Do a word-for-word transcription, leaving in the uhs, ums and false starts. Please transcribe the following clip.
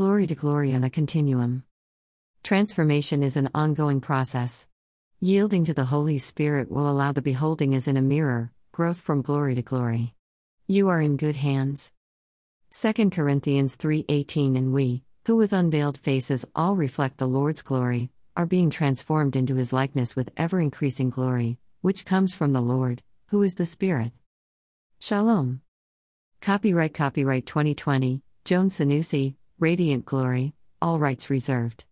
glory to glory on a continuum. Transformation is an ongoing process. Yielding to the Holy Spirit will allow the beholding as in a mirror, growth from glory to glory. You are in good hands. Second Corinthians three eighteen. And we, who with unveiled faces all reflect the Lord's glory, are being transformed into His likeness with ever-increasing glory, which comes from the Lord, who is the Spirit. Shalom. Copyright Copyright twenty twenty, Joan Senussi, Radiant Glory, all rights reserved.